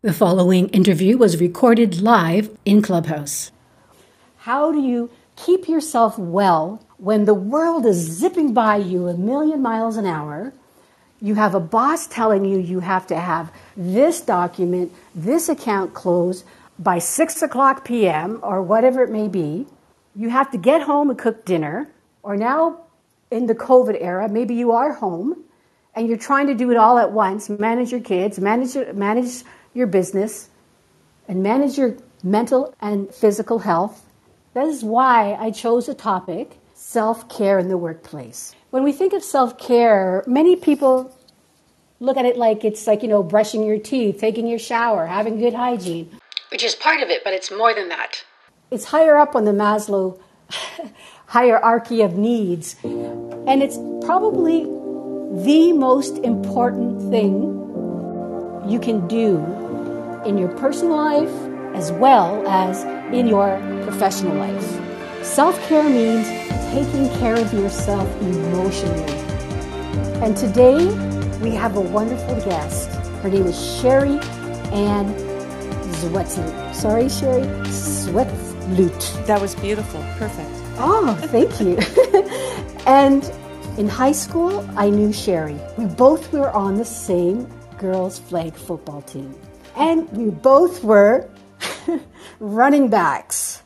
The following interview was recorded live in Clubhouse. How do you keep yourself well when the world is zipping by you a million miles an hour? You have a boss telling you you have to have this document, this account closed by 6 o'clock p.m. or whatever it may be. You have to get home and cook dinner. Or now in the COVID era, maybe you are home and you're trying to do it all at once, manage your kids, manage your business, and manage your mental and physical health. That is why I chose the topic, self-care in the workplace. When we think of self-care, many people look at it like it's like, you know, brushing your teeth, taking your shower, having good hygiene. Which is part of it, but it's more than that. It's higher up on the Maslow hierarchy of needs. And it's probably the most important thing you can do in your personal life as well as in your professional life. Self-care means taking care of yourself emotionally. And today, we have a wonderful guest. Her name is Sherry-Ann Zwetsloot. Sorry, Sherry, Zwetsloot. That was beautiful. Perfect. Oh, thank you. And in high school, I knew Sherry. We both were on the same girls' flag football team. And we both were running backs.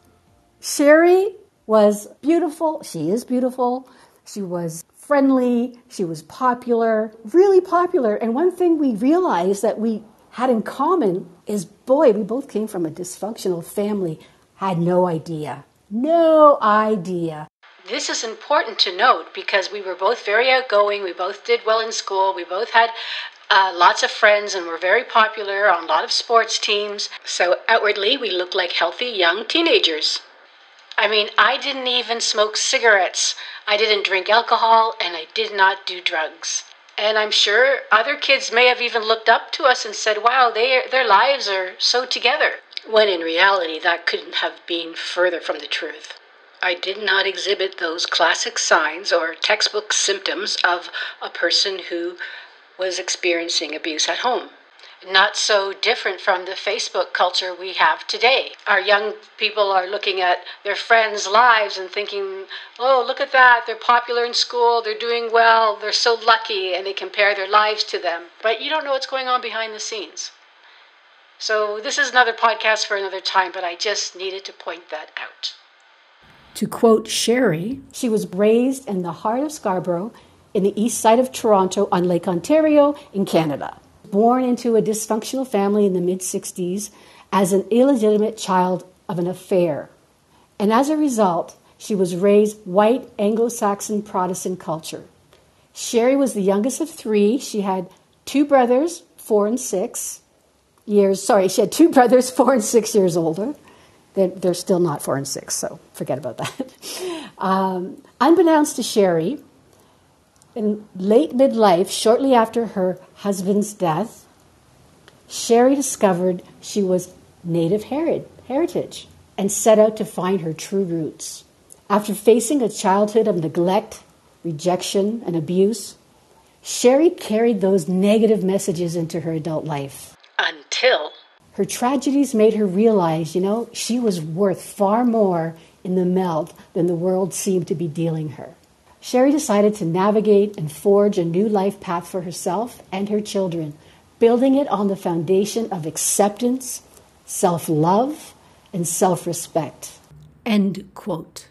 Sherry was beautiful. She is beautiful. She was friendly. She was popular, really popular. And one thing we realized that we had in common is, boy, we both came from a dysfunctional family. Had no idea. No idea. This is important to note because we were both very outgoing. We both did well in school. We both had lots of friends and were very popular on a lot of sports teams. So outwardly, we looked like healthy young teenagers. I mean, I didn't even smoke cigarettes. I didn't drink alcohol, and I did not do drugs. And I'm sure other kids may have even looked up to us and said, wow, their lives are so together. When in reality, that couldn't have been further from the truth. I did not exhibit those classic signs or textbook symptoms of a person who was experiencing abuse at home. Not so different from the Facebook culture we have today. Our young people are looking at their friends' lives and thinking, oh, look at that, they're popular in school, they're doing well, they're so lucky, and they compare their lives to them. But you don't know what's going on behind the scenes. So this is another podcast for another time, but I just needed to point that out. To quote Sherry, she was raised in the heart of Scarborough, in the east side of Toronto, on Lake Ontario, in Canada. Born into a dysfunctional family in the mid-'60s as an illegitimate child of an affair. And as a result, she was raised white Anglo-Saxon Protestant culture. Sherry was the youngest of three. She had two brothers, 4 and 6 years. Sorry, she had two brothers, 4 and 6 years older. They're still not 4 and 6, so forget about that. Unbeknownst to Sherry, in late midlife, shortly after her husband's death, Sherry discovered she was Native heritage and set out to find her true roots. After facing a childhood of neglect, rejection, and abuse, Sherry carried those negative messages into her adult life. Until her tragedies made her realize, you know, she was worth far more in the melt than the world seemed to be dealing her. Sherry decided to navigate and forge a new life path for herself and her children, building it on the foundation of acceptance, self-love, and self-respect. End quote.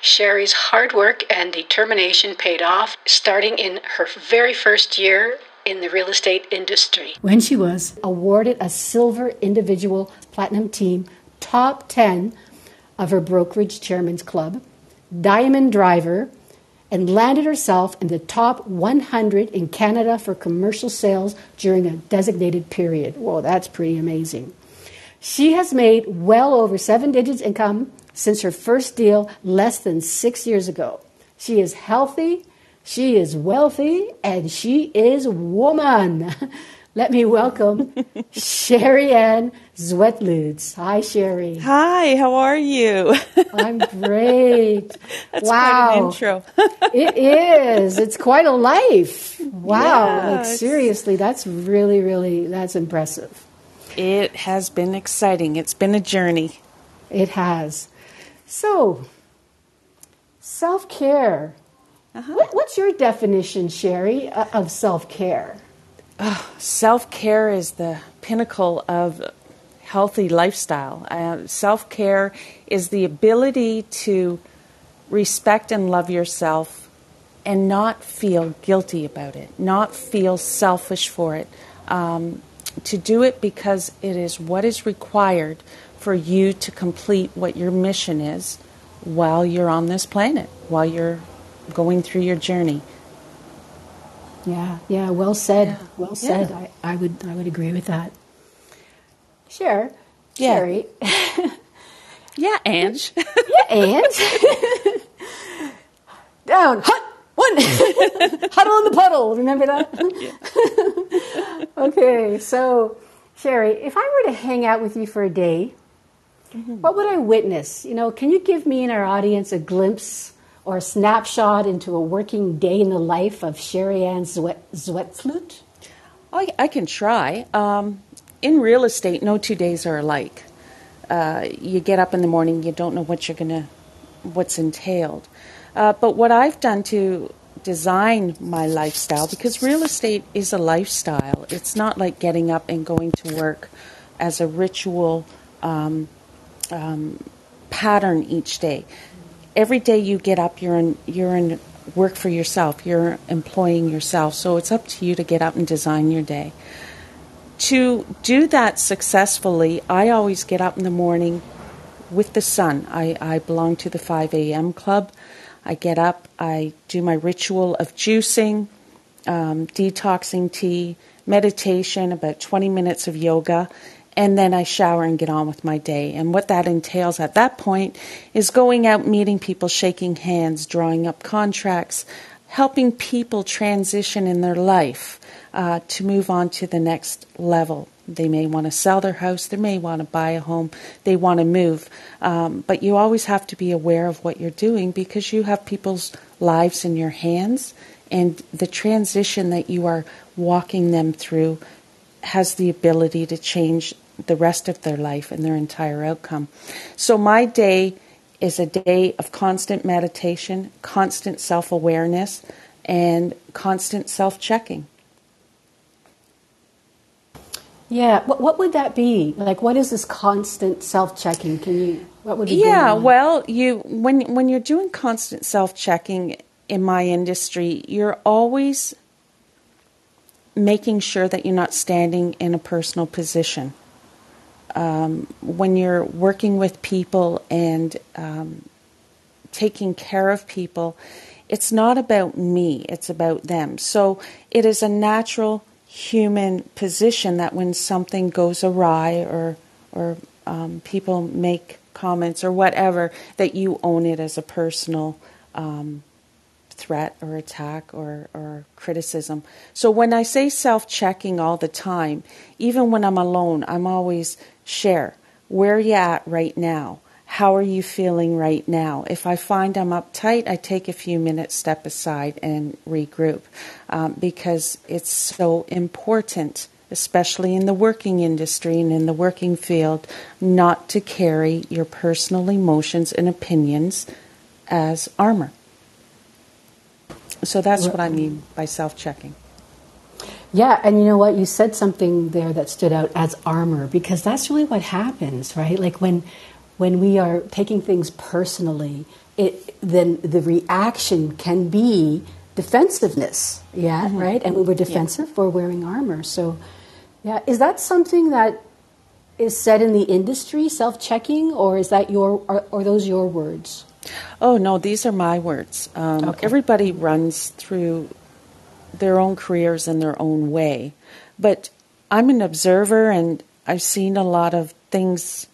Sherry's hard work and determination paid off, starting in her very first year in the real estate industry, when she was awarded a Silver Individual Platinum Team Top 10 of her brokerage chairman's club, Diamond Driver, and landed herself in the top 100 in Canada for commercial sales during a designated period. Whoa, that's pretty amazing. She has made well over 7 digits income since her first deal less than 6 years ago. She is healthy, she is wealthy, and she is woman. Let me welcome Sherry-Ann Zwetsloot. Hi, Sherry. Hi, how are you? I'm great. That's quite an intro. It is. It's quite a life. Wow. Yeah, seriously, that's really, really, that's impressive. It has been exciting. It's been a journey. It has. So, self-care. Uh-huh. What's your definition, Sherry, of self-care? Oh, self-care is the pinnacle of healthy lifestyle. Self-care is the ability to respect and love yourself and not feel guilty about it, not feel selfish for it, to do it because it is what is required for you to complete what your mission is while you're on this planet, while you're going through your journey. Yeah, well said. Yeah. Well said. Yeah. I would agree with that. Sure. Yeah. Sherry. Yeah, Ange. Yeah, Ange. Down, hut, one. Huddle in the puddle. Remember that? Okay, so Sherry, if I were to hang out with you for a day, mm-hmm. what would I witness? You know, can you give me and our audience a glimpse or a snapshot into a working day in the life of Sherry-Ann Zwetsloot? I can try. In real estate, no 2 days are alike. You get up in the morning, you don't know what's entailed. But what I've done to design my lifestyle, because real estate is a lifestyle. It's not like getting up and going to work as a ritual pattern each day. Every day you get up, you're in work for yourself. You're employing yourself. So it's up to you to get up and design your day. To do that successfully, I always get up in the morning with the sun. I belong to the 5 a.m. club. I get up. I do my ritual of juicing, detoxing tea, meditation, about 20 minutes of yoga, and then I shower and get on with my day. And what that entails at that point is going out, meeting people, shaking hands, drawing up contracts, helping people transition in their life to move on to the next level. They may want to sell their house. They may want to buy a home. They want to move. But you always have to be aware of what you're doing because you have people's lives in your hands, and the transition that you are walking them through has the ability to change the rest of their life and their entire outcome. So my day is a day of constant meditation, constant self-awareness, and constant self-checking. Yeah, what would that be? Like, what is this constant self-checking? What would you do? Yeah, well, when you're doing constant self-checking in my industry, you're always making sure that you're not standing in a personal position. When you're working with people and taking care of people, it's not about me, it's about them. So it is a natural human position that when something goes awry or people make comments or whatever, that you own it as a personal threat or attack or criticism. So when I say self-checking all the time, even when I'm alone, I'm always share, where are you at right now? How are you feeling right now? If I find I'm uptight, I take a few minutes, step aside, and regroup because it's so important, especially in the working industry and in the working field, not to carry your personal emotions and opinions as armor. So that's what I mean by self-checking. Yeah, and you know what? You said something there that stood out as armor, because that's really what happens, right? Like when we are taking things personally, then the reaction can be defensiveness, yeah, mm-hmm. right? And when we're defensive, we're wearing armor. So, yeah, is that something that is said in the industry, self-checking, or is that are those your words? Oh, no, these are my words. Okay. Everybody runs through their own careers in their own way. But I'm an observer, and I've seen a lot of things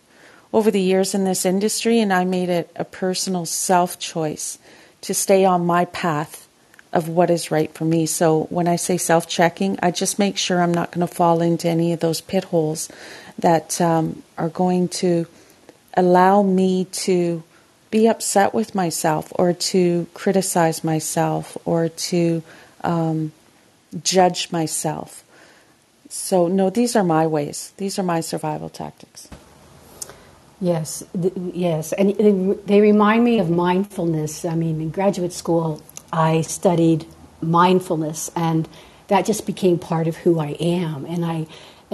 over the years in this industry, and I made it a personal self-choice to stay on my path of what is right for me. So when I say self-checking, I just make sure I'm not going to fall into any of those pit holes that are going to allow me to be upset with myself or to criticize myself or to judge myself. So, no, these are my ways. These are my survival tactics. Yes, yes. And they remind me of mindfulness. I mean, in graduate school, I studied mindfulness, and that just became part of who I am. And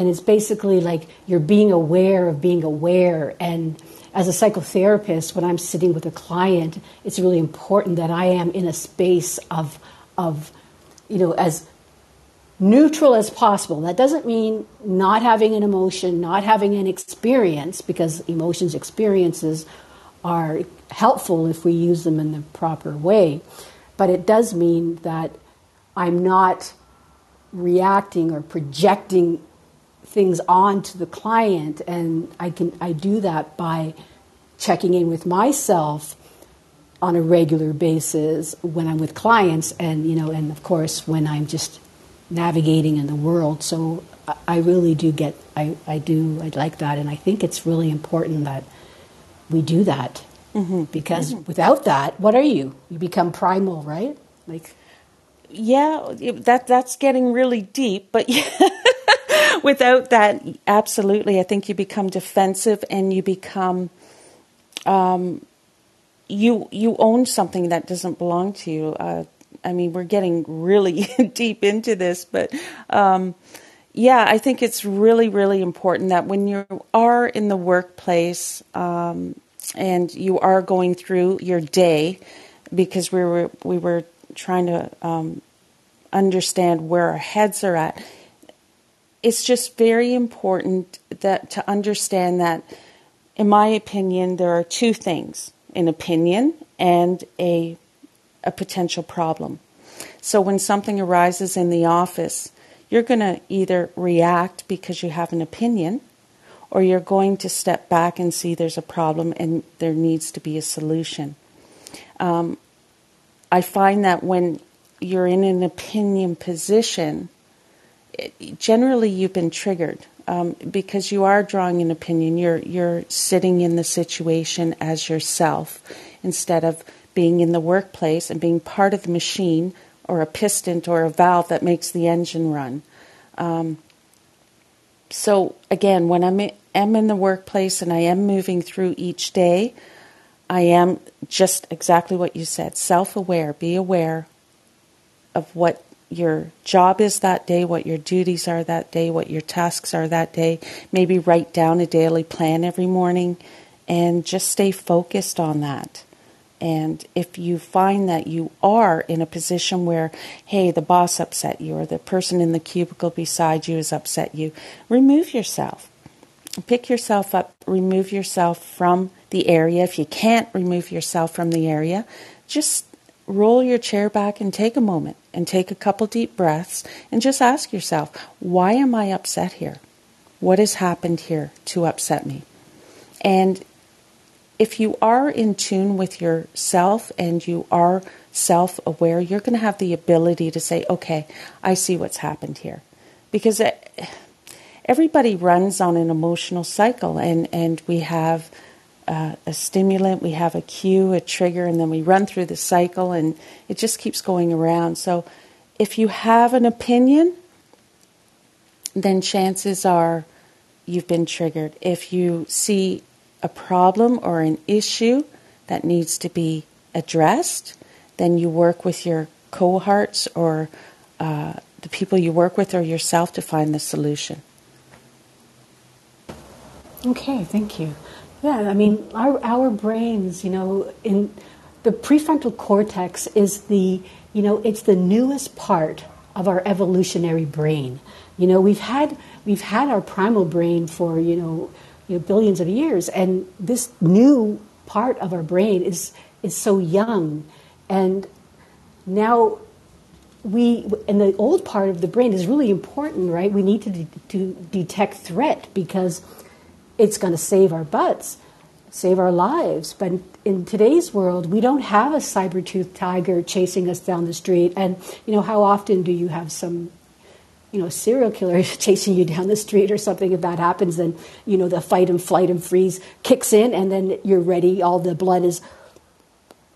it's basically like you're being aware of being aware. And as a psychotherapist, when I'm sitting with a client, it's really important that I am in a space of you know, as neutral as possible. That doesn't mean not having an emotion, not having an experience, because emotions, experiences are helpful if we use them in the proper way. But it does mean that I'm not reacting or projecting things on to the client, and I do that by checking in with myself on a regular basis when I'm with clients, and you know, and of course when I'm just navigating in the world. So I really do get, I like that, and I think it's really important that we do that, because without that, what are you? You become primal, right? Like, yeah, that's getting really deep, but yeah. Without that, absolutely, I think you become defensive, and you become, you own something that doesn't belong to you. I mean, we're getting really deep into this, but yeah, I think it's really, really important that when you are in the workplace and you are going through your day, because we were trying to understand where our heads are at. It's just very important that to understand that, in my opinion, there are two things: an opinion and a potential problem. So when something arises in the office, you're going to either react because you have an opinion, or you're going to step back and see there's a problem and there needs to be a solution. I find that when you're in an opinion position, generally you've been triggered because you are drawing an opinion. You're sitting in the situation as yourself instead of being in the workplace and being part of the machine or a piston or a valve that makes the engine run. So again, when I'm in the workplace and I am moving through each day, I am just exactly what you said, self-aware. Be aware of what your job is that day, what your duties are that day, what your tasks are that day. Maybe write down a daily plan every morning and just stay focused on that. And if you find that you are in a position where, hey, the boss upset you or the person in the cubicle beside you has upset you, remove yourself. Pick yourself up, remove yourself from the area. If you can't remove yourself from the area, just roll your chair back and take a moment and take a couple deep breaths and just ask yourself, why am I upset here? What has happened here to upset me? And if you are in tune with yourself and you are self-aware, you're going to have the ability to say, okay, I see what's happened here. Because everybody runs on an emotional cycle, and we have a stimulant, we have a cue, a trigger, and then we run through the cycle, and it just keeps going around. So if you have an opinion, then chances are you've been triggered. If you see a problem or an issue that needs to be addressed, then you work with your cohorts or the people you work with or yourself to find the solution. Okay, thank you. Yeah, I mean, our brains, you know, in the prefrontal cortex is the, you know, it's the newest part of our evolutionary brain. You know, we've had our primal brain for, you know, billions of years, and this new part of our brain is so young, and now and the old part of the brain is really important, right? We need to detect threat, because it's going to save our butts, save our lives. But in today's world, we don't have a saber-toothed tiger chasing us down the street. And, you know, how often do you have some, you know, serial killer chasing you down the street or something? If that happens, then, you know, the fight and flight and freeze kicks in, and then you're ready. All the blood is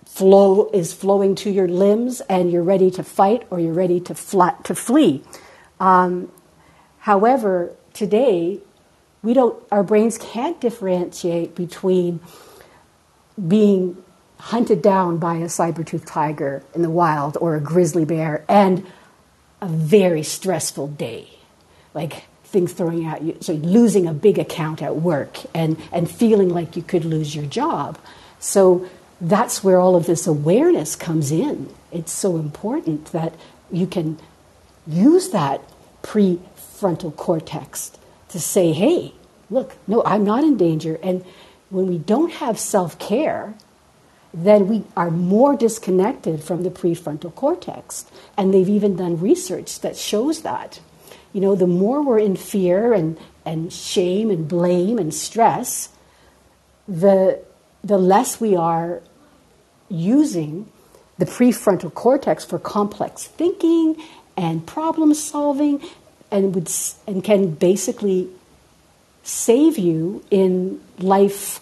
flowing to your limbs, and you're ready to fight or you're ready to flee. However, today, we don't. Our brains can't differentiate between being hunted down by a saber-toothed tiger in the wild or a grizzly bear and a very stressful day, like things throwing at you, so losing a big account at work and feeling like you could lose your job. So that's where all of this awareness comes in. It's so important that you can use that prefrontal cortex to say, hey, look, no, I'm not in danger. And when we don't have self-care, then we are more disconnected from the prefrontal cortex. And they've even done research that shows that. You know, the more we're in fear and shame and blame and stress, the less we are using the prefrontal cortex for complex thinking and problem solving, and can basically save you in life,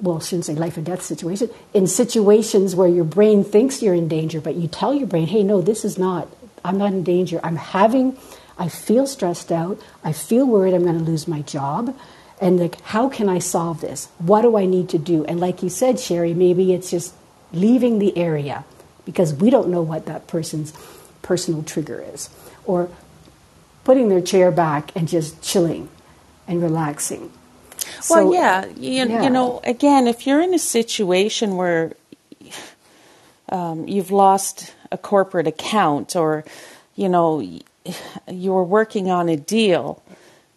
well, I shouldn't say life and death situation, in situations where your brain thinks you're in danger, but you tell your brain, hey, no, this is not, I'm not in danger. I feel stressed out. I feel worried I'm going to lose my job. And like, how can I solve this? What do I need to do? And like you said, Sherry, maybe it's just leaving the area because we don't know what that person's personal trigger is. Or putting their chair back and just chilling and relaxing. Well, so, you know, again, if you're in a situation where you've lost a corporate account or, you know, you were working on a deal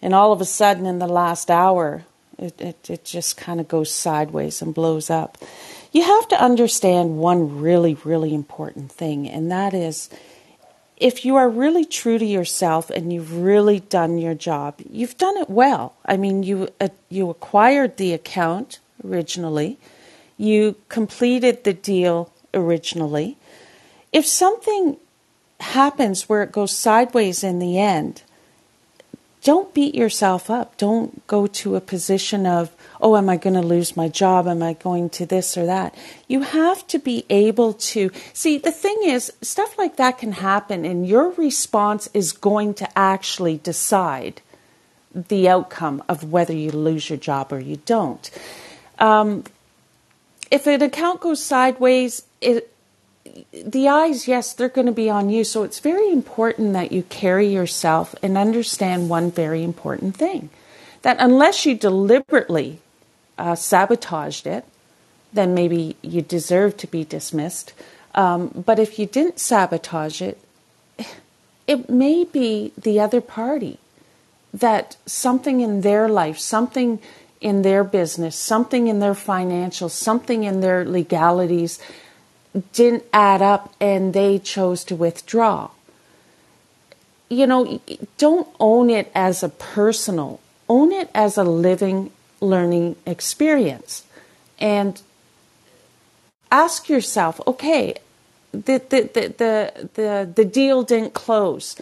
and all of a sudden in the last hour, it just kind of goes sideways and blows up. You have to understand one really, really important thing, and that is if you are really true to yourself and you've really done your job, you've done it well. I mean, you acquired the account originally. You completed the deal originally. If something happens where it goes sideways in the end, don't beat yourself up. Don't go to a position of, oh, am I going to lose my job? Am I going to this or that? You have to be able to see, the thing is, stuff like that can happen and your response is going to actually decide the outcome of whether you lose your job or you don't. If an account goes sideways, the eyes, yes, they're going to be on you. So it's very important that you carry yourself and understand one very important thing, that unless you deliberately sabotaged it, then maybe you deserve to be dismissed. But if you didn't sabotage it, it may be the other party that something in their life, something in their business, something in their financials, something in their legalities didn't add up and they chose to withdraw. You know, don't own it as a personal, own it as a living, learning experience. And ask yourself, okay, the deal didn't close.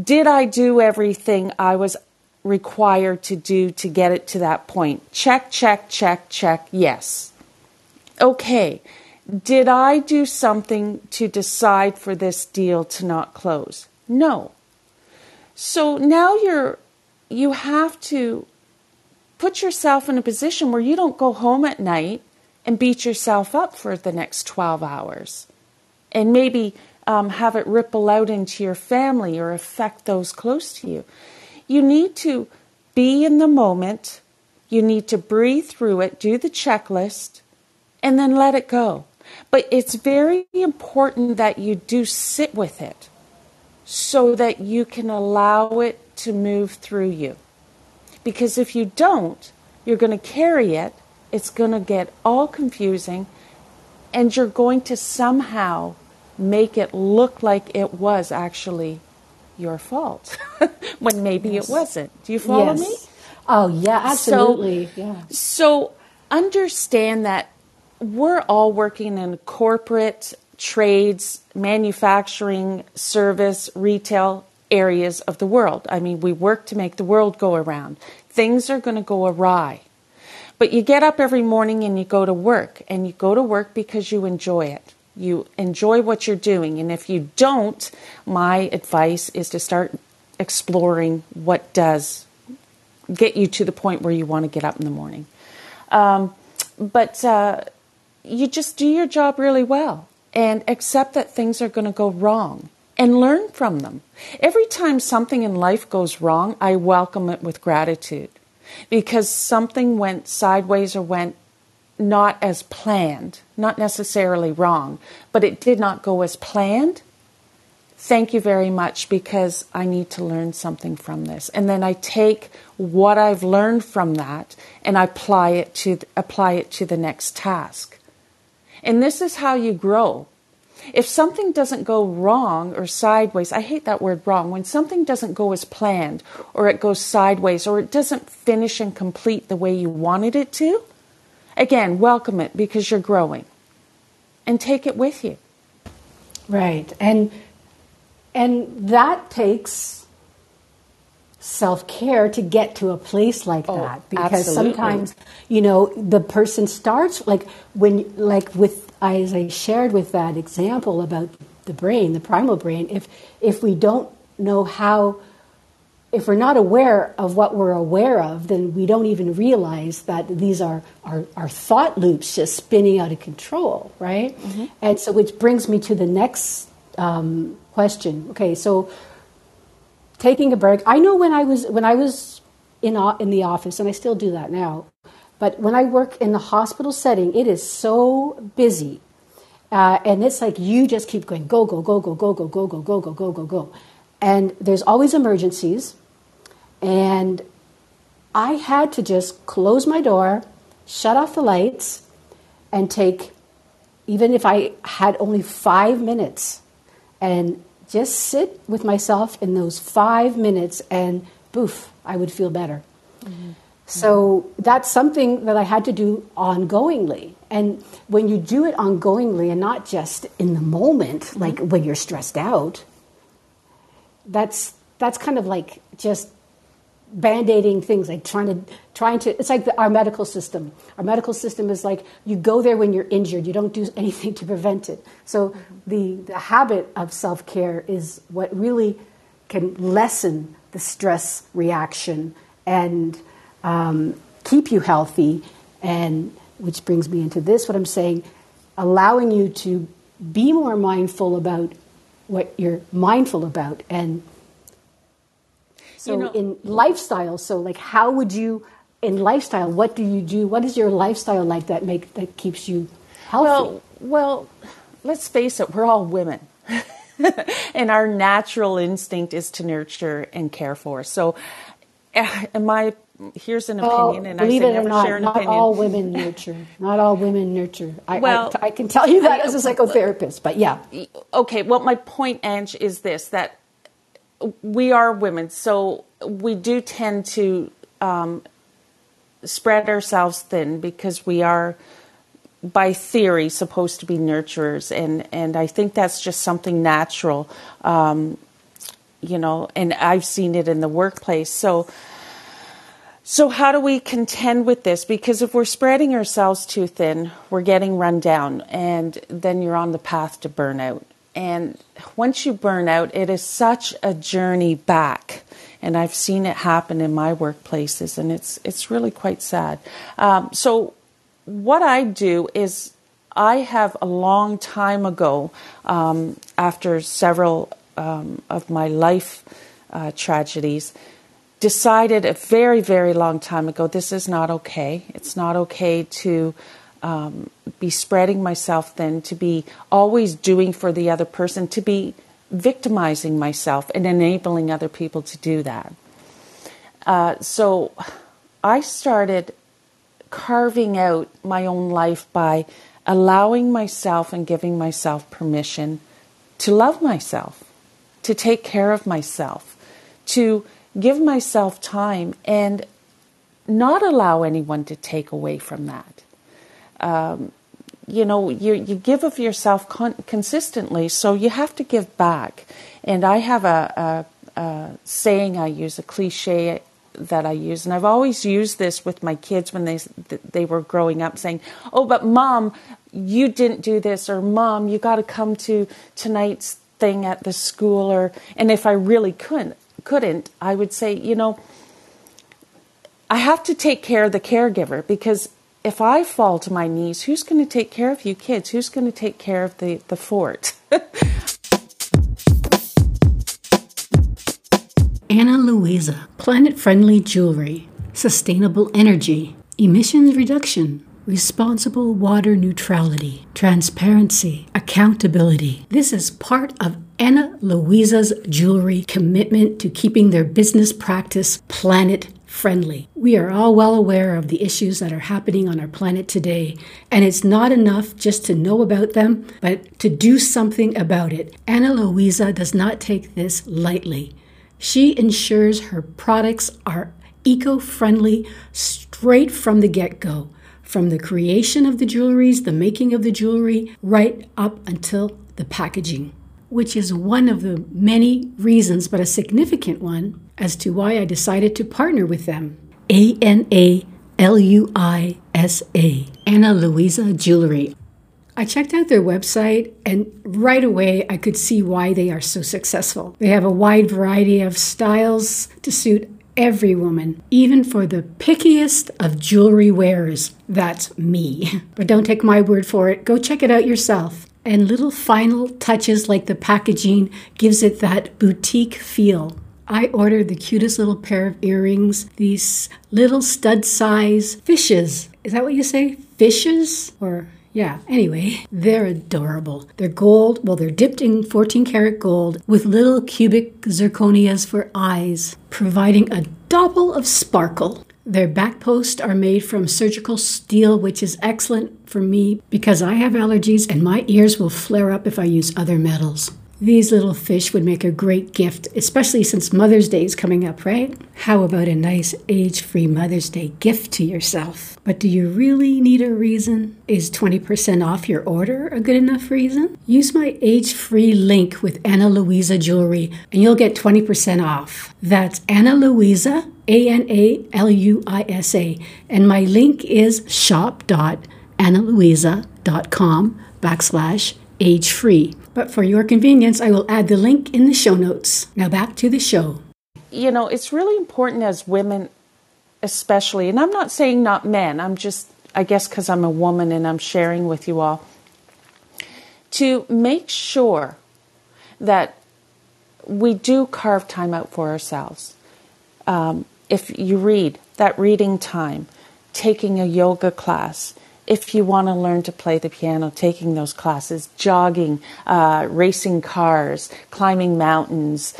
Did I do everything I was required to do to get it to that point? Check, check, check, check, yes. Okay. Did I do something to decide for this deal to not close? No. So now you have to put yourself in a position where you don't go home at night and beat yourself up for the next 12 hours and maybe have it ripple out into your family or affect those close to you. You need to be in the moment. You need to breathe through it, do the checklist, and then let it go. But it's very important that you do sit with it so that you can allow it to move through you. Because if you don't, you're going to carry it, it's going to get all confusing, and you're going to somehow make it look like it was actually your fault when maybe it wasn't. Do you follow me? Oh, yeah, absolutely. So understand that we're all working in corporate, trades, manufacturing, service, retail areas of the world. I mean, we work to make the world go around. Things are going to go awry. But you get up every morning and you go to work. And you go to work because you enjoy it. You enjoy what you're doing. And if you don't, my advice is to start exploring what does get you to the point where you want to get up in the morning. But you just do your job really well and accept that things are going to go wrong and learn from them. Every time something in life goes wrong, I welcome it with gratitude because something went sideways or went not as planned, not necessarily wrong, but it did not go as planned. Thank you very much because I need to learn something from this. And then I take what I've learned from that and I apply it to the next task. And this is how you grow. If something doesn't go wrong or sideways, I hate that word wrong, when something doesn't go as planned or it goes sideways or it doesn't finish and complete the way you wanted it to, again, welcome it because you're growing and take it with you. Right. And that takes self-care to get to a place like that. Because absolutely. Sometimes, the person starts as I shared with that example about the brain, the primal brain, if we don't know how, if we're not aware of what we're aware of, then we don't even realize that these are our thought loops just spinning out of control, right? Mm-hmm. And so which brings me to the next question. Okay, so taking a break. I know when I was in the office, and I still do that now, but when I work in the hospital setting, it is so busy, and it's like you just keep going go go go go go go go go go go go go go, and there's always emergencies, and I had to just close my door, shut off the lights, and take, even if I had only 5 minutes, and just sit with myself in those 5 minutes and boof, I would feel better. Mm-hmm. So that's something that I had to do ongoingly. And when you do it ongoingly and not just in the moment, mm-hmm. like when you're stressed out, that's kind of like just band-aiding things, like trying to it's like our medical system. Our medical system is like you go there when you're injured. You don't do anything to prevent it. So the habit of self-care is what really can lessen the stress reaction and keep you healthy. And which brings me into this, what I'm saying, allowing you to be more mindful about what you're mindful about. And so in lifestyle, how would you, in lifestyle, what do you do? What is your lifestyle like that keeps you healthy? Well, let's face it, we're all women. And our natural instinct is to nurture and care for. So here's an opinion, and I say never share an opinion. Not all women nurture. Not all women nurture. I can tell you that as a psychotherapist, but yeah. Okay, well, my point, Ange, is this, that we are women, so we do tend to spread ourselves thin because we are, by theory, supposed to be nurturers. And I think that's just something natural, and I've seen it in the workplace. So how do we contend with this? Because if we're spreading ourselves too thin, we're getting run down, and then you're on the path to burnout. And once you burn out, it is such a journey back. And I've seen it happen in my workplaces, and it's really quite sad. So what I do is I have a long time ago, after several of my life tragedies, decided a very, very long time ago, this is not okay. It's not okay to be spreading myself thin, to be always doing for the other person, to be victimizing myself and enabling other people to do that. So I started carving out my own life by allowing myself and giving myself permission to love myself, to take care of myself, to give myself time and not allow anyone to take away from that. You give of yourself consistently, so you have to give back. And I have a saying I use, a cliche that I use, and I've always used this with my kids when they were growing up, saying, "Oh, but Mom, you didn't do this," or "Mom, you got to come to tonight's thing at the school," or and if I really couldn't. couldn't, I would say, you know, I have to take care of the caregiver, because if I fall to my knees, who's going to take care of you kids? Who's going to take care of the fort? Ana Luisa, planet-friendly jewelry, sustainable energy, emissions reduction, responsible water neutrality, transparency, accountability. This is part of Ana Luisa's jewelry commitment to keeping their business practice planet-friendly. We are all well aware of the issues that are happening on our planet today, and it's not enough just to know about them, but to do something about it. Ana Luisa does not take this lightly. She ensures her products are eco-friendly straight from the get-go, from the creation of the jewelries, the making of the jewelry, right up until the packaging, which is one of the many reasons, but a significant one, as to why I decided to partner with them. ANALUISA, Ana Luisa Jewelry. I checked out their website, and right away I could see why they are so successful. They have a wide variety of styles to suit every woman, even for the pickiest of jewelry wearers. That's me. But don't take my word for it. Go check it out yourself. And little final touches like the packaging gives it that boutique feel. I ordered the cutest little pair of earrings, these little stud size fishes. Is that what you say? Fishes? Or... yeah, anyway, they're adorable. They're gold, well, they're dipped in 14 karat gold with little cubic zirconias for eyes, providing a double of sparkle. Their back posts are made from surgical steel, which is excellent for me because I have allergies and my ears will flare up if I use other metals. These little fish would make a great gift, especially since Mother's Day is coming up, right? How about a nice age-free Mother's Day gift to yourself? But do you really need a reason? Is 20% off your order a good enough reason? Use my age-free link with Ana Luisa Jewelry and you'll get 20% off. That's Ana Luisa, ANALUISA. And my link is shop.analuisa.com/age-free. But for your convenience, I will add the link in the show notes. Now back to the show. You know, it's really important as women, especially, and I'm not saying not men, I'm just, I guess because I'm a woman and I'm sharing with you all, to make sure that we do carve time out for ourselves. If you read, that reading time, taking a yoga class, if you want to learn to play the piano, taking those classes, jogging, racing cars, climbing mountains,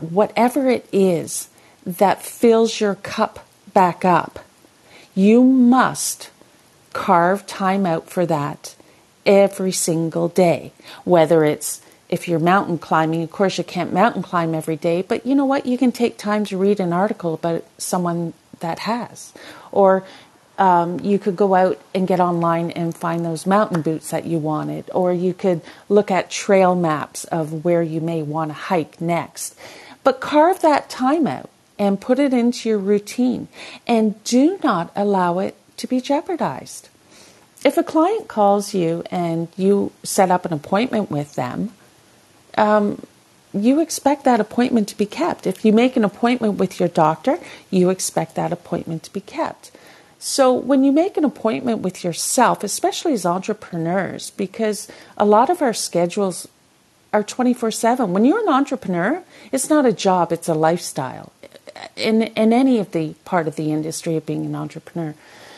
whatever it is that fills your cup back up, you must carve time out for that every single day. Whether it's if you're mountain climbing, of course you can't mountain climb every day, but you know what? You can take time to read an article about someone that has. Or you could go out and get online and find those mountain boots that you wanted, or you could look at trail maps of where you may want to hike next. But carve that time out and put it into your routine, and do not allow it to be jeopardized. If a client calls you and you set up an appointment with them, you expect that appointment to be kept. If you make an appointment with your doctor, you expect that appointment to be kept. So when you make an appointment with yourself, especially as entrepreneurs, because a lot of our schedules are 24/7. When you're an entrepreneur, it's not a job, it's a lifestyle in any of the part of the industry of being an entrepreneur.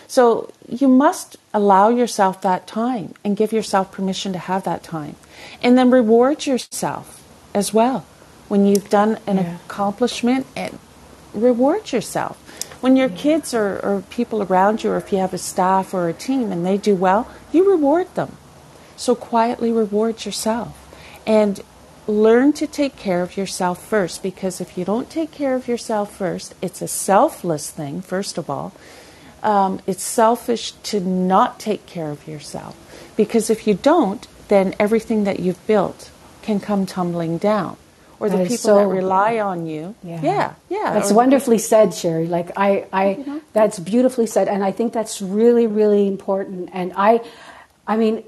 So you must allow yourself that time and give yourself permission to have that time, and then reward yourself as well. When you've done an accomplishment, and reward yourself. When your kids or people around you, or if you have a staff or a team and they do well, you reward them. So quietly reward yourself. And learn to take care of yourself first, because if you don't take care of yourself first, it's a selfless thing, first of all. It's selfish to not take care of yourself, because if you don't, then everything that you've built can come tumbling down. Or the people that rely on you. Yeah. That's wonderfully said, Sherry. Like I that's beautifully said, and I think that's really, really important. And I mean,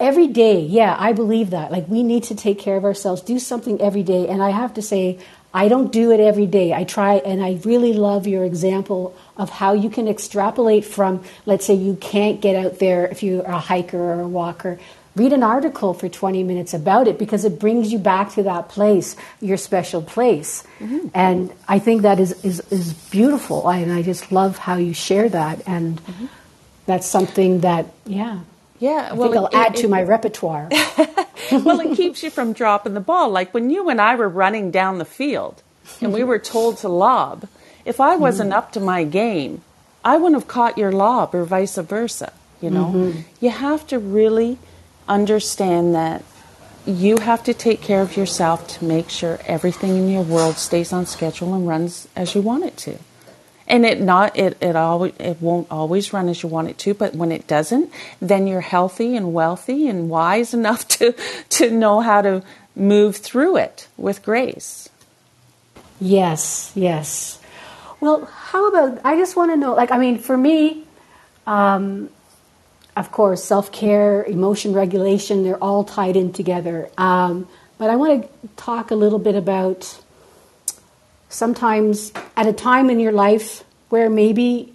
every day, I believe that. Like we need to take care of ourselves, do something every day. And I have to say, I don't do it every day. I try, and I really love your example of how you can extrapolate from, let's say you can't get out there if you're a hiker or a walker. Read an article for 20 minutes about it because it brings you back to that place, your special place. Mm-hmm. And I think that is beautiful. And I just love how you share that. And mm-hmm. that's something that, yeah. Yeah, well, I think I'll add to my repertoire. Well, it keeps you from dropping the ball. Like when you and I were running down the field and we were told to lob, if I wasn't up to my game, I wouldn't have caught your lob or vice versa. You know, you have to really understand that you have to take care of yourself to make sure everything in your world stays on schedule and runs as you want it to. And it won't always run as you want it to, but when it doesn't, then you're healthy and wealthy and wise enough to know how to move through it with grace. Yes, yes. Well, how about, I just want to know, like, I mean, for me, of course, self-care, emotion regulation, they're all tied in together. But I want to talk a little bit about sometimes at a time in your life where maybe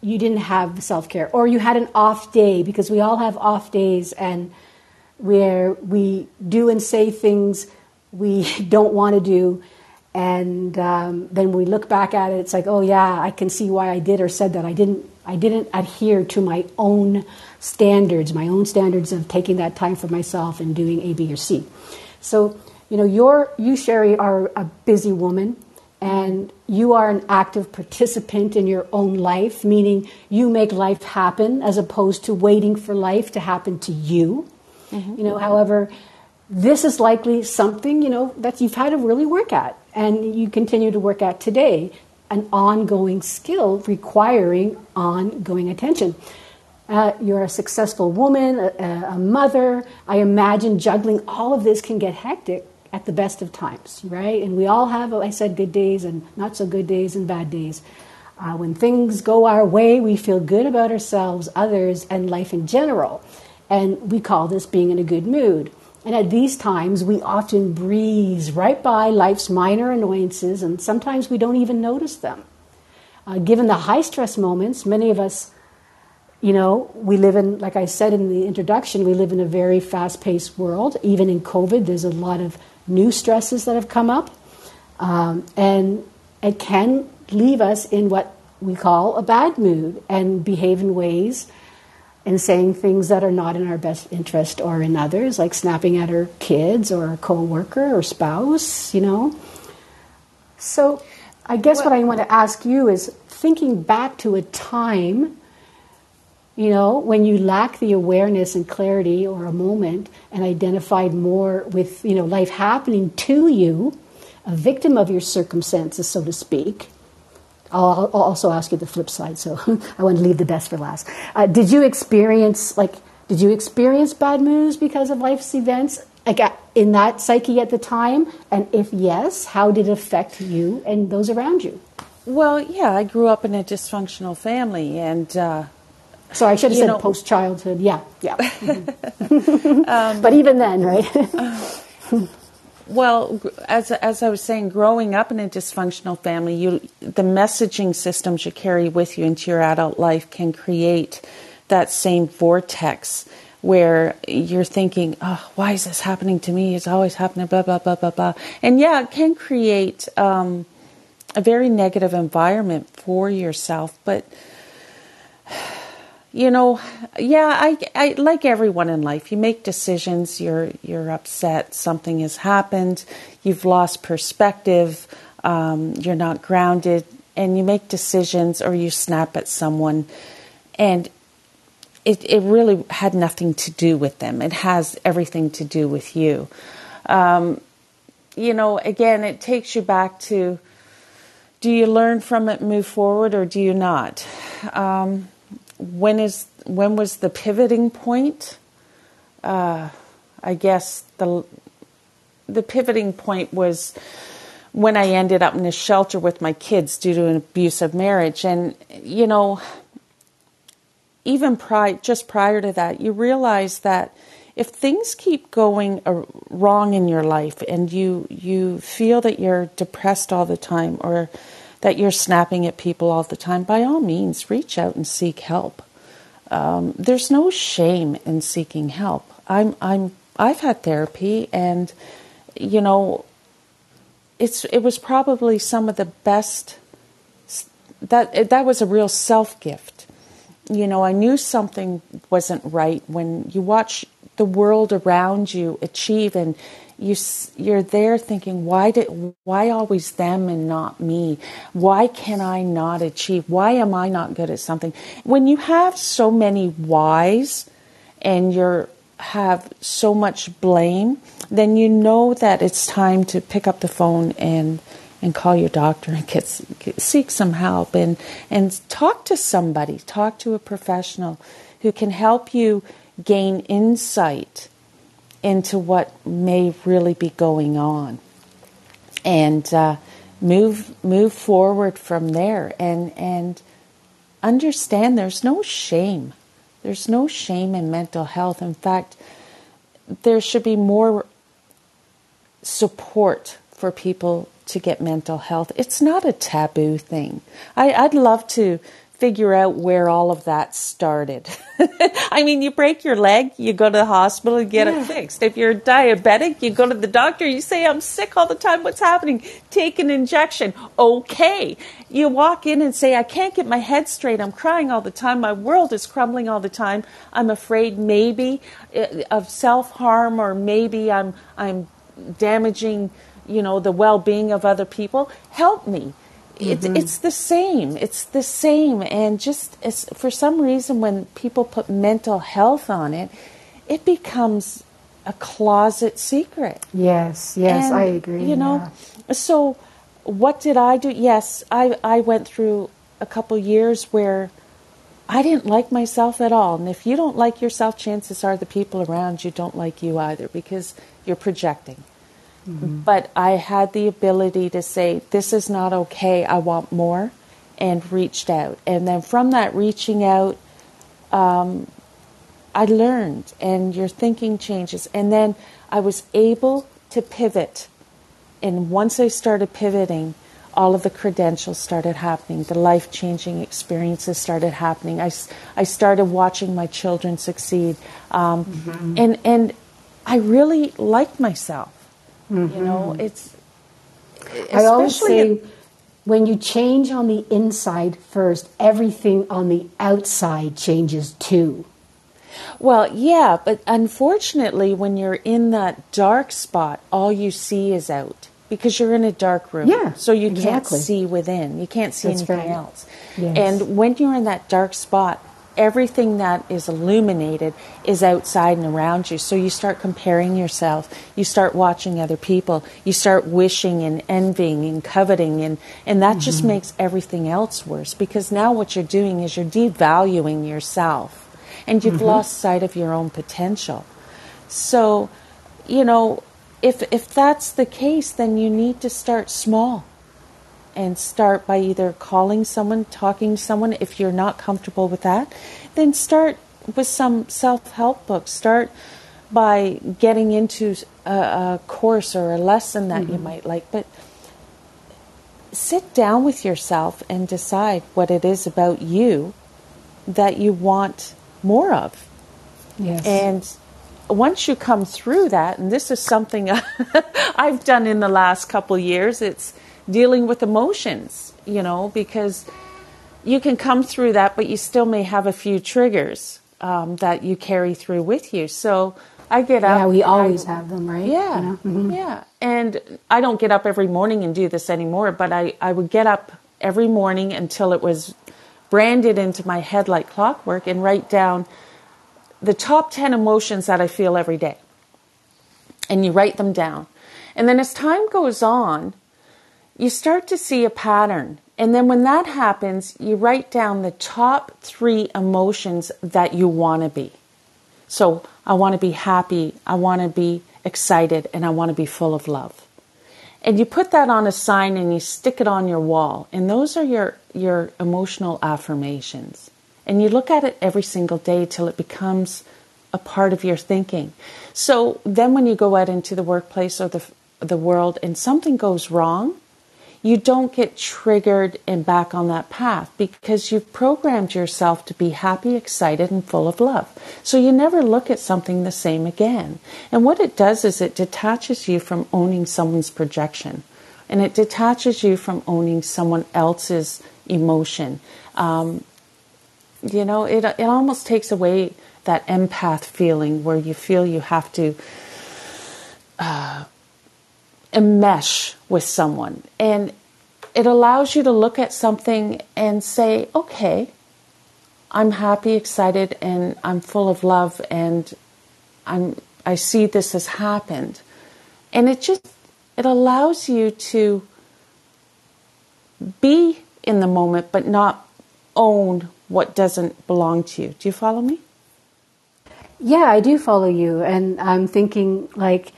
you didn't have self-care or you had an off day, because we all have off days, and where we do and say things we don't want to do. And then we look back at it, it's like, oh yeah, I can see why I did or said that. I didn't adhere to my own standards of taking that time for myself and doing A, B, or C. So, you know, you, Sherry, are a busy woman. And you are an active participant in your own life, meaning you make life happen as opposed to waiting for life to happen to you. Mm-hmm. You know, however, this is likely something, you know, that you've had to really work at and you continue to work at today, an ongoing skill requiring ongoing attention. You're a successful woman, a mother. I imagine juggling all of this can get hectic at the best of times, right? And we all have, I said, good days and not so good days and bad days. When things go our way, we feel good about ourselves, others, and life in general. And we call this being in a good mood. And at these times, we often breeze right by life's minor annoyances, and sometimes we don't even notice them. Given the high-stress moments, many of us, you know, we live in, like I said in the introduction, we live in a very fast-paced world. Even in COVID, there's a lot of new stresses that have come up, and it can leave us in what we call a bad mood and behave in ways and saying things that are not in our best interest or in others, like snapping at our kids or our co-worker or spouse, you know. So I guess what I want to ask you is, thinking back to a time, you know, when you lack the awareness and clarity or a moment and identified more with, you know, life happening to you, a victim of your circumstances, so to speak. I'll also ask you the flip side, so I want to leave the best for last. Did you experience bad moods because of life's events, like in that psyche at the time? And if yes, how did it affect you and those around you? Well, yeah, I grew up in a dysfunctional family, and... so I should have said post-childhood. Yeah, yeah. Mm-hmm. But even then, right? Well, as I was saying, growing up in a dysfunctional family, the messaging systems you carry with you into your adult life can create that same vortex where you're thinking, oh, why is this happening to me? It's always happening, blah, blah, blah, blah, blah. And yeah, it can create a very negative environment for yourself, but... You know, yeah, I like everyone in life, you make decisions, you're upset, something has happened, you've lost perspective, you're not grounded, and you make decisions or you snap at someone, and it really had nothing to do with them. It has everything to do with you. You know, again, it takes you back to, do you learn from it, move forward, or do you not? When was the pivoting point? I guess the pivoting point was when I ended up in a shelter with my kids due to an abusive marriage. And, you know, even prior to that, you realize that if things keep going wrong in your life and you feel that you're depressed all the time or that you're snapping at people all the time, by all means, reach out and seek help. There's no shame in seeking help. I've had therapy, and you know, it was probably some of the best. That was a real self-gift. You know, I knew something wasn't right when you watch the world around you achieve, and you're there thinking, why always them and not me? Why can I not achieve? Why am I not good at something? When you have so many whys and you have so much blame, then you know that it's time to pick up the phone and call your doctor and seek some help and talk to somebody, talk to a professional who can help you gain insight into what may really be going on, and move forward from there and understand there's no shame. There's no shame in mental health. In fact, there should be more support for people to get mental health. It's not a taboo thing. I'd love to figure out where all of that started. I mean, you break your leg, you go to the hospital and get it fixed. If you're diabetic, you go to the doctor, you say, I'm sick all the time, what's happening? Take an injection. Okay. You walk in and say, I can't get my head straight, I'm crying all the time, my world is crumbling all the time, I'm afraid maybe of self-harm, or maybe I'm damaging, you know, the well-being of other people. Help me. Mm-hmm. It's the same. It's the same. And just as, for some reason, when people put mental health on it, it becomes a closet secret. Yes, and, I agree. You know, So what did I do? Yes, I went through a couple years where I didn't like myself at all. And if you don't like yourself, chances are the people around you don't like you either, because you're projecting. Mm-hmm. But I had the ability to say, this is not okay, I want more, and reached out. And then from that reaching out, I learned, and your thinking changes. And then I was able to pivot. And once I started pivoting, all of the credentials started happening. The life-changing experiences started happening. I started watching my children succeed. Mm-hmm. And I really liked myself. Mm-hmm. You know, it's... I always say, when you change on the inside first, everything on the outside changes too. Well, yeah, but unfortunately, when you're in that dark spot, all you see is out, because you're in a dark room. Yeah, so you exactly. can't see within. You can't see That's anything right. else. Yes. And when you're in that dark spot, everything that is illuminated is outside and around you. So you start comparing yourself. You start watching other people. You start wishing and envying and coveting. And that mm-hmm. just makes everything else worse, because now what you're doing is you're devaluing yourself. And you've mm-hmm. lost sight of your own potential. So, you know, if that's the case, then you need to start small. And start by either calling someone, talking to someone. If you're not comfortable with that, then start with some self-help books. Start by getting into a course or a lesson that mm-hmm. you might like. But sit down with yourself and decide what it is about you that you want more of. Yes. And once you come through that, and this is something I've done in the last couple years, it's dealing with emotions, you know, because you can come through that, but you still may have a few triggers that you carry through with you. So I get up. Yeah, we always have them, right? Yeah, you know? Mm-hmm. yeah. And I don't get up every morning and do this anymore, but I would get up every morning until it was branded into my head like clockwork, and write down the top 10 emotions that I feel every day. And you write them down. And then as time goes on, you start to see a pattern. And then when that happens, you write down the top 3 emotions that you want to be. So I want to be happy, I want to be excited, and I want to be full of love. And you put that on a sign and you stick it on your wall. And those are your emotional affirmations. And you look at it every single day till it becomes a part of your thinking. So then when you go out into the workplace or the world and something goes wrong, you don't get triggered and back on that path because you've programmed yourself to be happy, excited, and full of love. So you never look at something the same again. And what it does is it detaches you from owning someone's projection. And it detaches you from owning someone else's emotion. You know, it almost takes away that empath feeling where you feel you have to enmesh with someone, and it allows you to look at something and say, okay, I'm happy, excited, and I'm full of love, and I see this has happened. And it allows you to be in the moment but not own what doesn't belong to you. Do you follow me? Yeah, I do follow you, and I'm thinking like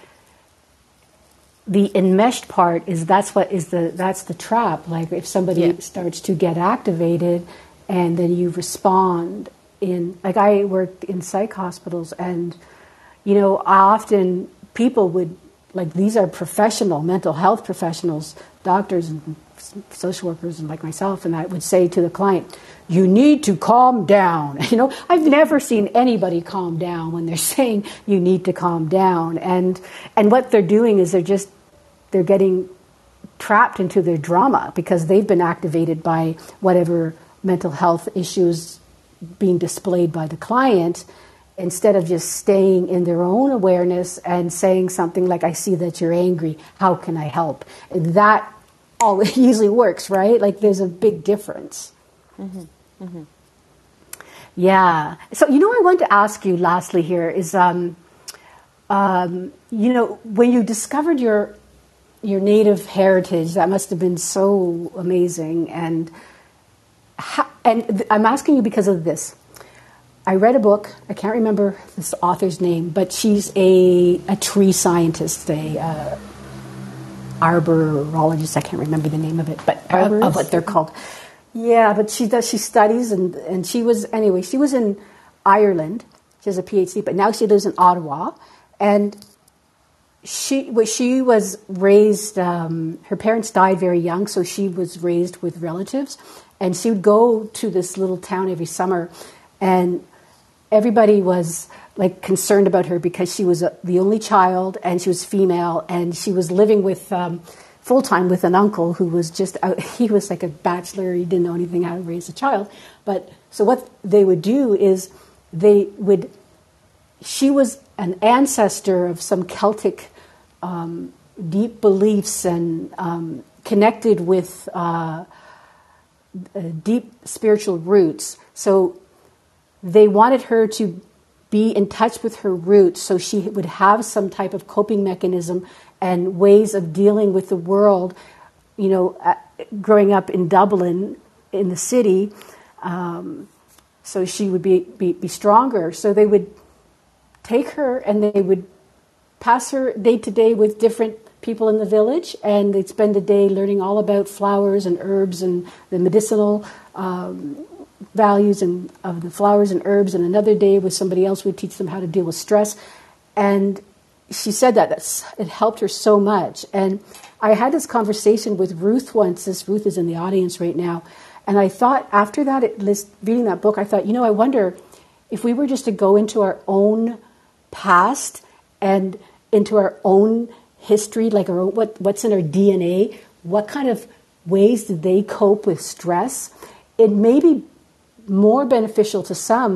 the enmeshed part is that's the trap. Like if somebody starts to get activated, and then you respond in like I worked in psych hospitals, and you know often people would like these are professional mental health professionals, doctors and social workers and like myself, and I would say to the client, you need to calm down. You know, I've never seen anybody calm down when they're saying you need to calm down. And what they're doing is they're getting trapped into their drama because they've been activated by whatever mental health issues being displayed by the client, instead of just staying in their own awareness and saying something like, I see that you're angry, how can I help? That always usually works, right? Like there's a big difference. Mm-hmm. Mm-hmm. Yeah. So, you know, I want to ask you lastly here is, you know, when you discovered your native heritage, that must have been so amazing. And I'm asking you because of this. I read a book. I can't remember this author's name, but she's a tree scientist, a arborologist. I can't remember the name of it, but of what they're called. Yeah, but she studies, and she was in Ireland. She has a PhD, but now she lives in Ottawa. And she was raised, her parents died very young, so she was raised with relatives. And she would go to this little town every summer, and everybody was like concerned about her because she was the only child, and she was female, and she was living with... full-time with an uncle who was he was like a bachelor. He didn't know anything how to raise a child. But so what they would do is she was an ancestor of some Celtic deep beliefs and connected with deep spiritual roots. So they wanted her to be in touch with her roots so she would have some type of coping mechanism and ways of dealing with the world. You know, growing up in Dublin, in the city, so she would be stronger. So they would take her and they would pass her day to day with different people in the village, and they'd spend a day learning all about flowers and herbs and the medicinal values and of the flowers and herbs, and another day with somebody else would teach them how to deal with stress. And she said that it helped her so much. And I had this conversation with Ruth once. Ruth is in the audience right now. And I thought after that, reading that book, I thought, you know, I wonder if we were just to go into our own past and into our own history, like our own, what's in our DNA, what kind of ways did they cope with stress? It may be more beneficial to some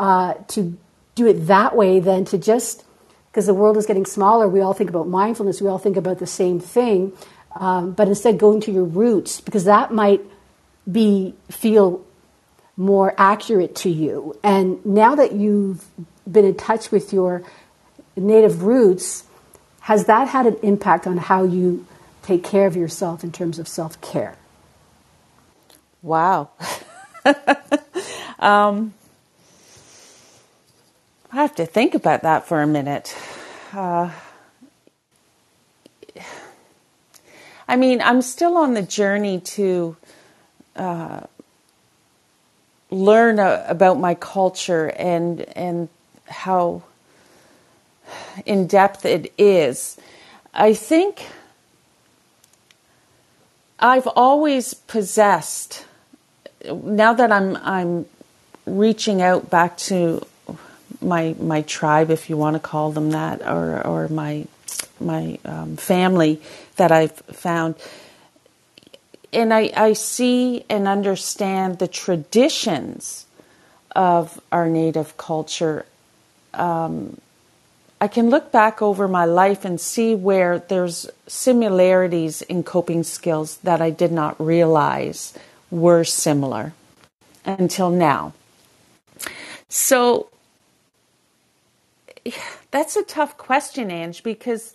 to do it that way than to just... because the world is getting smaller, we all think about mindfulness, we all think about the same thing, but instead going to your roots, because that might feel more accurate to you. And now that you've been in touch with your native roots, has that had an impact on how you take care of yourself in terms of self-care? Wow. I have to think about that for a minute. I mean, I'm still on the journey to learn about my culture and how in depth it is. I think I've always possessed, now that I'm reaching out back to my tribe, if you want to call them that, or my family that I've found. And I see and understand the traditions of our Native culture. I can look back over my life and see where there's similarities in coping skills that I did not realize were similar until now. So that's a tough question, Ange, because...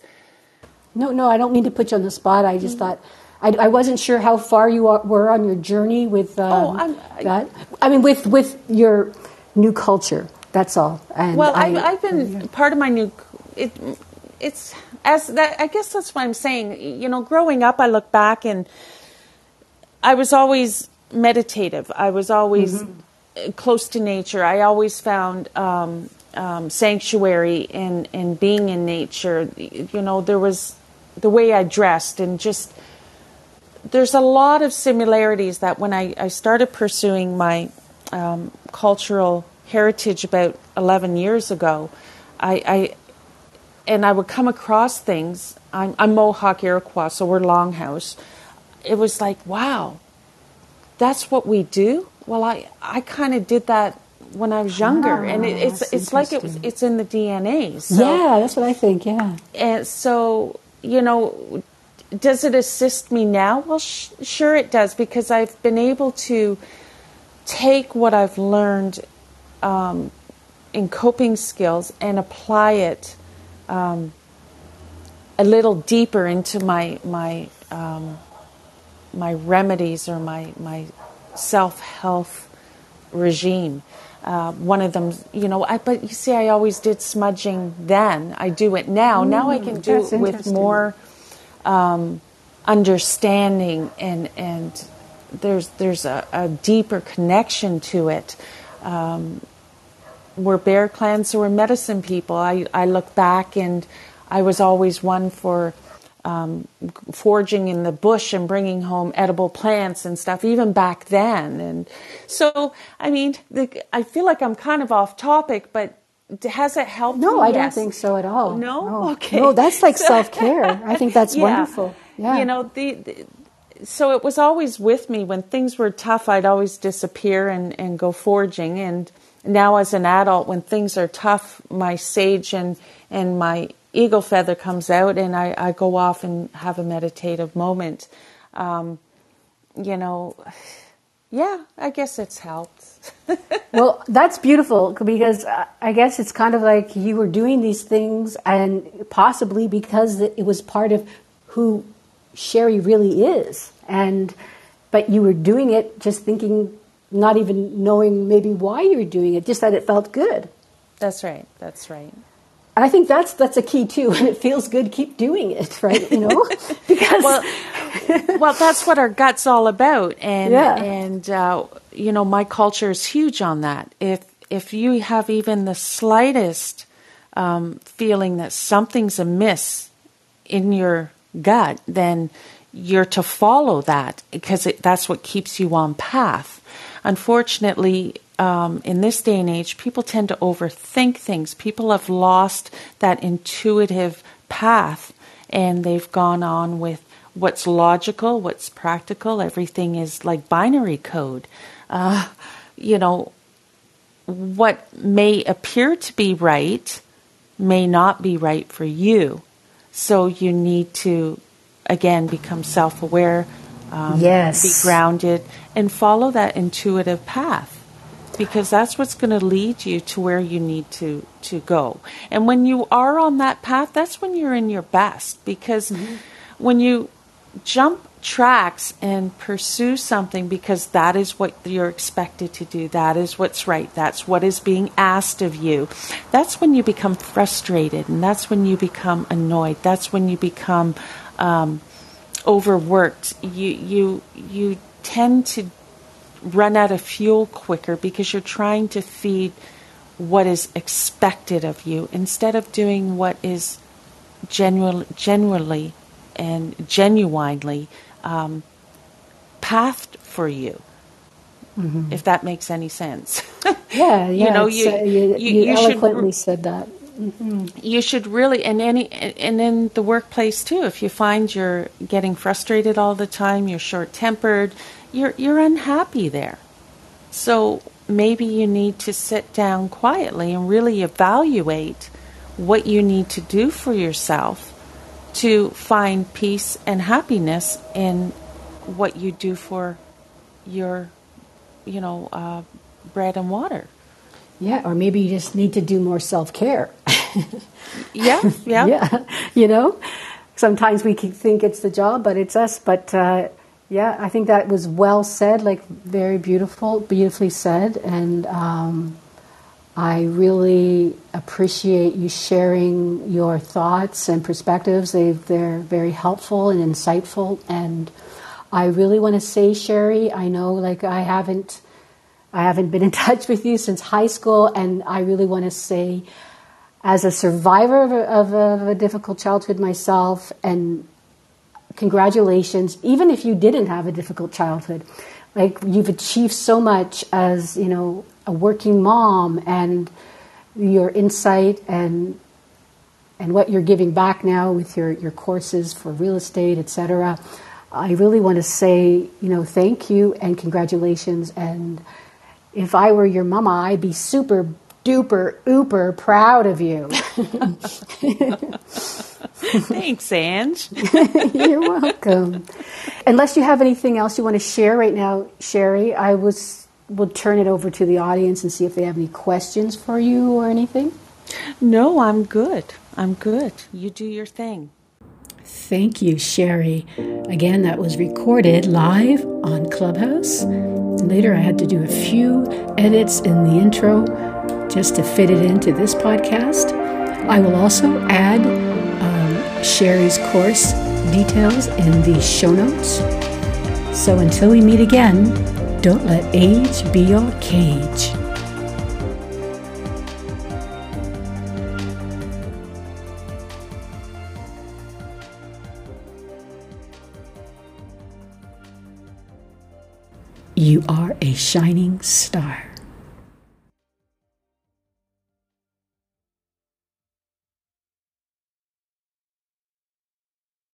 No, I don't mean to put you on the spot. I just thought... I wasn't sure how far you were on your journey with that. I mean, with your new culture. That's all. And well, I've been part of my new. It's as that. I guess that's what I'm saying. You know, growing up, I look back and I was always meditative. I was always close to nature. I always found sanctuary in being in nature. You know, there was the way I dressed and just. There's a lot of similarities that when I started pursuing my cultural heritage about 11 years ago, I would come across things. I'm Mohawk Iroquois, so we're Longhouse. It was like, wow, that's what we do? Well, I kind of did that when I was younger, and it's like it's in the DNA. So. Yeah, that's what I think, yeah. And so, you know... Does it assist me now? Well, sure it does, because I've been able to take what I've learned in coping skills and apply it a little deeper into my remedies or my self-health regime. One of them, you know, but you see, I always did smudging then. I do it now. Now I can do it with more... understanding and there's a deeper connection to it. We're bear clans, so we're medicine people. I look back and I was always one for foraging in the bush and bringing home edible plants and stuff, even back then. And so, I mean, I feel like I'm kind of off topic, but has it helped? No, I don't think so at all. No? Okay. No, that's like self-care. I think that's wonderful. Yeah. You know, so it was always with me. When things were tough, I'd always disappear and go foraging. And now as an adult, when things are tough, my sage and my eagle feather comes out and I go off and have a meditative moment. You know, yeah, I guess it's helped. Well, that's beautiful, because I guess it's kind of like you were doing these things, and possibly because it was part of who Sherry really is, but you were doing it just thinking, not even knowing maybe why you were doing it, just that it felt good. That's right. And I think that's a key too. When it feels good, keep doing it, right? You know, because well, that's what our gut's all about, and you know, my culture is huge on that. If you have even the slightest feeling that something's amiss in your gut, then you're to follow that, because that's what keeps you on path. Unfortunately. In this day and age, people tend to overthink things. People have lost that intuitive path, and they've gone on with what's logical, what's practical. Everything is like binary code. You know, what may appear to be right may not be right for you. So you need to, again, become self-aware, be grounded, and follow that intuitive path. Because that's what's going to lead you to where you need to go. And when you are on that path, that's when you're in your best. Because when you jump tracks and pursue something, because that is what you're expected to do, that is what's right, that's what is being asked of you, that's when you become frustrated, and that's when you become annoyed, that's when you become overworked. You tend to run out of fuel quicker, because you're trying to feed what is expected of you instead of doing what is generally and genuinely pathed for you. Mm-hmm. If that makes any sense. Yeah, yeah. You know, you eloquently said that. Mm-hmm. You should really, and in the workplace too, if you find you're getting frustrated all the time, you're short-tempered, you're unhappy there. So maybe you need to sit down quietly and really evaluate what you need to do for yourself to find peace and happiness in what you do for your, bread and water. Yeah, or maybe you just need to do more self-care. Yeah. Sometimes we can think it's the job, but it's us. But yeah, I think that was well said, like very beautifully said. And I really appreciate you sharing your thoughts and perspectives. They're very helpful and insightful. And I really want to say, Sherry, I know I haven't been in touch with you since high school, and I really want to say, as a survivor of a difficult childhood myself, and congratulations, even if you didn't have a difficult childhood, like you've achieved so much as, a working mom, and your insight and what you're giving back now with your courses for real estate, etc. I really want to say, thank you and congratulations. And if I were your mama, I'd be super duper ooper proud of you. Thanks, Ange. You're welcome. Unless you have anything else you want to share right now, Sherry, we'll turn it over to the audience and see if they have any questions for you or anything. No, I'm good. You do your thing. Thank you, Sherry. Again, that was recorded live on Clubhouse. Later, I had to do a few edits in the intro just to fit it into this podcast. I will also add Sherry's course details in the show notes. So until we meet again, don't let age be your cage. You are a shining star.